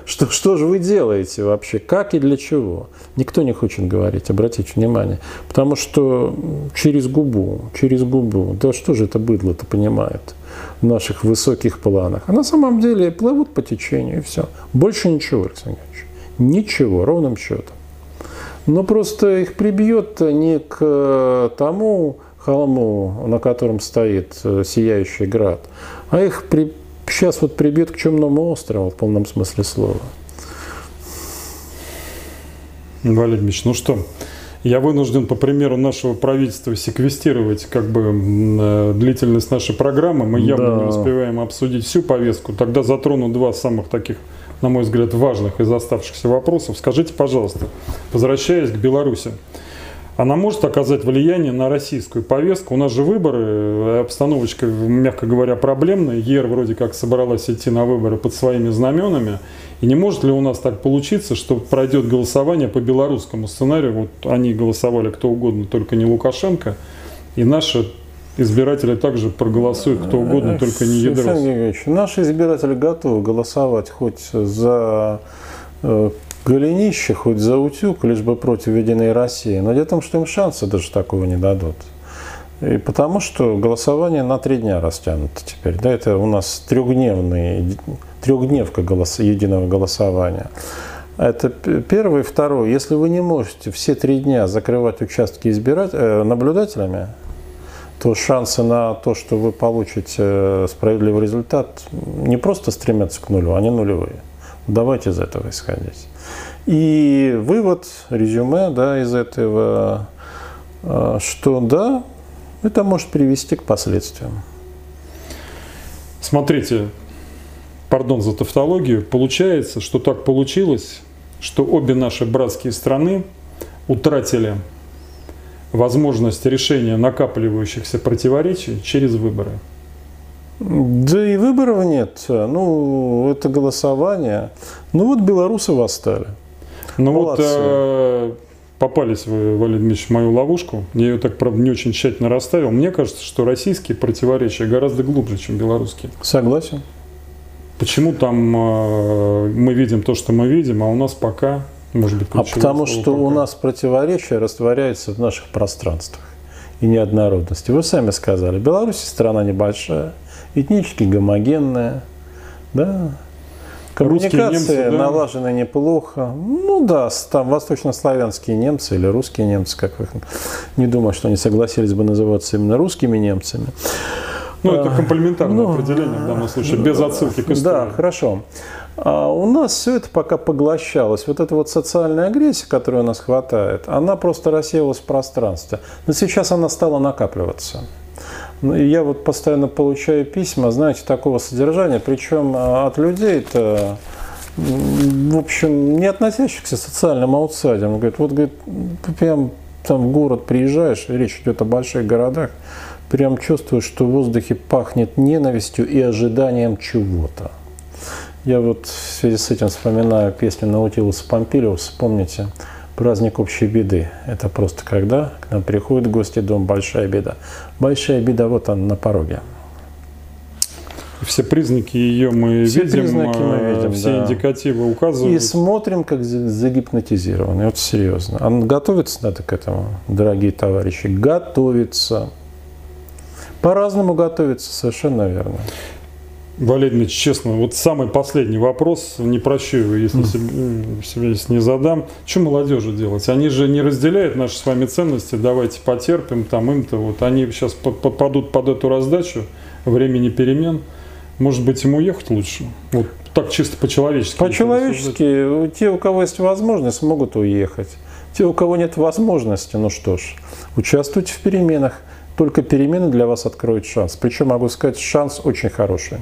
что же вы делаете вообще, как и для чего. Никто не хочет говорить, обратите внимание. Потому что через губу, да что же это быдло-то понимает в наших высоких планах. А на самом деле плывут по течению, и все. Больше ничего, Александр Ильич. Ничего, ровным счетом. Но просто их прибьет не к тому холму, на котором стоит сияющий град, а их сейчас вот прибьет к Чумному острову в полном смысле слова. Валерий Ильич, ну что, я вынужден, по примеру нашего правительства, секвестировать как бы длительность нашей программы. Мы явно не успеваем обсудить всю повестку. Тогда затрону два самых таких, на мой взгляд, важных из оставшихся вопросов. Скажите, пожалуйста, возвращаясь к Беларуси, она может оказать влияние на российскую повестку? У нас же выборы, обстановочка, мягко говоря, проблемная. ЕР вроде как собралась идти на выборы под своими знаменами. И не может ли у нас так получиться, что пройдет голосование по белорусскому сценарию? Вот они голосовали кто угодно, только не Лукашенко. И наши избиратели также проголосуют кто угодно, только не Ядрос. Александр Георгиевич, наши избиратели готовы голосовать хоть за голенище, хоть за утюг, лишь бы против единой России. Но дело в том, что им шанса даже такого не дадут. И потому что голосование на 3 дня растянуто теперь. Да, это у нас трехдневка единого голосования. Это первое. Второе. Если вы не можете все 3 дня закрывать участки наблюдателями, то шансы на то, что вы получите справедливый результат, не просто стремятся к нулю, они нулевые. Давайте из этого исходить. И вывод, резюме, да, из этого, что да, это может привести к последствиям. Смотрите, пардон за тавтологию, получается, что так получилось, что обе наши братские страны утратили возможность решения накапливающихся противоречий через выборы. Да и выборов нет. Ну, это голосование. Ну, вот белорусы восстали. Ну, молодцы. Вот попались вы, Валерий Дмитриевич, в мою ловушку. Я ее так, правда, не очень тщательно расставил. Мне кажется, что российские противоречия гораздо глубже, чем белорусские. Согласен. Почему там мы видим то, что мы видим, а у нас пока, может быть, ключевое слово, потому что пока у нас противоречия растворяются в наших пространствах и неоднородности. Вы сами сказали, Беларусь страна небольшая, этнически гомогенная, да? Коммуникации налажены неплохо. Ну да, там восточнославянские немцы или русские немцы, как вы, не думаю, что они согласились бы называться именно русскими немцами. Ну, это комплиментарное определение в данном случае, без отсылки к истории. Да, хорошо. А у нас все это пока поглощалось. Вот эта вот социальная агрессия, которой у нас хватает, она просто рассеялась в пространстве. Но сейчас она стала накапливаться. Я вот постоянно получаю письма, знаете, такого содержания, причем от людей-то, в общем, не относящихся к социальным аутсайдерам. Говорит, вот, говорит, прям там в город приезжаешь, речь идет о больших городах, прям чувствуешь, что в воздухе пахнет ненавистью и ожиданием чего-то. Я вот в связи с этим вспоминаю песню Наутилуса Помпилиуса, помните? Праздник общей беды. Это просто когда к нам приходит в гости дом, большая беда. Большая беда, вот она на пороге. Все признаки ее мы видим, все да. индикативы указывают. И смотрим, как загипнотизированы. Вот серьезно. А готовиться надо к этому, дорогие товарищи. Готовиться. По-разному готовиться, совершенно верно. Валерий Дмитриевич, честно, вот самый последний вопрос, не прощу его, если себе если не задам. Что молодежи делать? Они же не разделяют наши с вами ценности, давайте потерпим, там им-то. Вот они сейчас попадут под эту раздачу времени перемен. Может быть, ему ехать лучше? Вот так чисто по-человечески. По-человечески те, у кого есть возможность, могут уехать. Те, у кого нет возможности, ну что ж, участвуйте в переменах. Только перемены для вас откроют шанс. Причем, могу сказать, шанс очень хороший.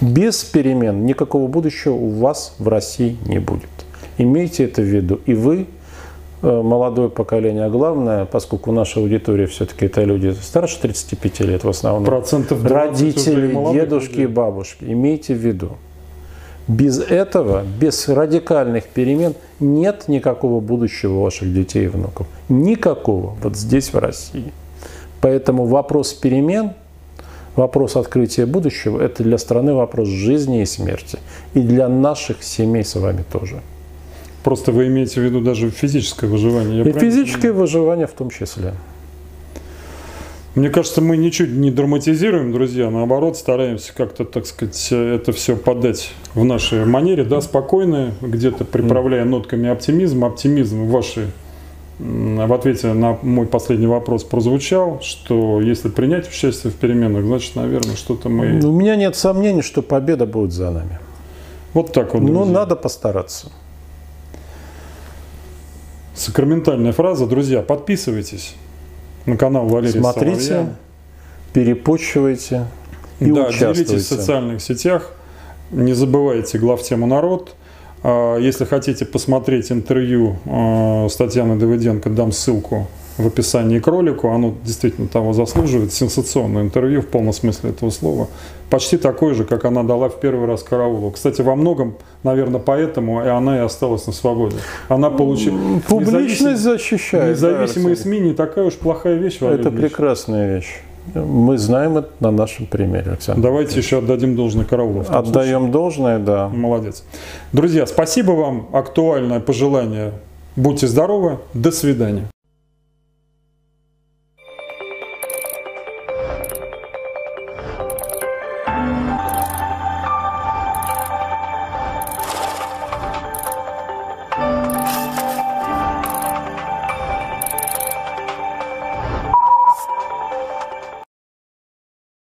Без перемен никакого будущего у вас в России не будет. Имейте это в виду. И вы, молодое поколение, а главное, поскольку наша аудитория все-таки это люди старше 35 лет в основном, родители, дедушки и бабушки, имейте в виду. Без этого, без радикальных перемен нет никакого будущего у ваших детей и внуков. Никакого. Вот здесь, в России. Поэтому вопрос перемен, вопрос открытия будущего – это для страны вопрос жизни и смерти. И для наших семей с вами тоже. Просто вы имеете в виду даже физическое выживание. И физическое выживание в том числе. Мне кажется, мы ничуть не драматизируем, друзья, наоборот, стараемся как-то, так сказать, это все подать в нашей манере, да, спокойно, где-то приправляя нотками оптимизма. Оптимизм в ответе на мой последний вопрос прозвучал, что если принять участие в переменах, значит, наверное, что-то мы... У меня нет сомнений, что победа будет за нами. Вот так вот, друзья. Но надо постараться. Сакраментальная фраза. Друзья, подписывайтесь на канал Валерия Соловья. Смотрите, перепочивайте и участвуйте. Делитесь в социальных сетях. Не забывайте главтему «Народ». Если хотите посмотреть интервью с Татьяной Давыденко, дам ссылку в описании к ролику. Оно действительно того заслуживает. Сенсационное интервью в полном смысле этого слова. Почти такое же, как она дала в первый раз Караулу. Кстати, во многом, наверное, поэтому и она и осталась на свободе. Она получила... Публичность защищает. Независимые СМИ не такая уж плохая вещь, Валерий Ильич. Это прекрасная вещь. Мы знаем это на нашем примере, Александр. Давайте еще отдадим должное Караулу. Отдаем должное, да. Молодец. Друзья, спасибо вам. Актуальное пожелание. Будьте здоровы. До свидания.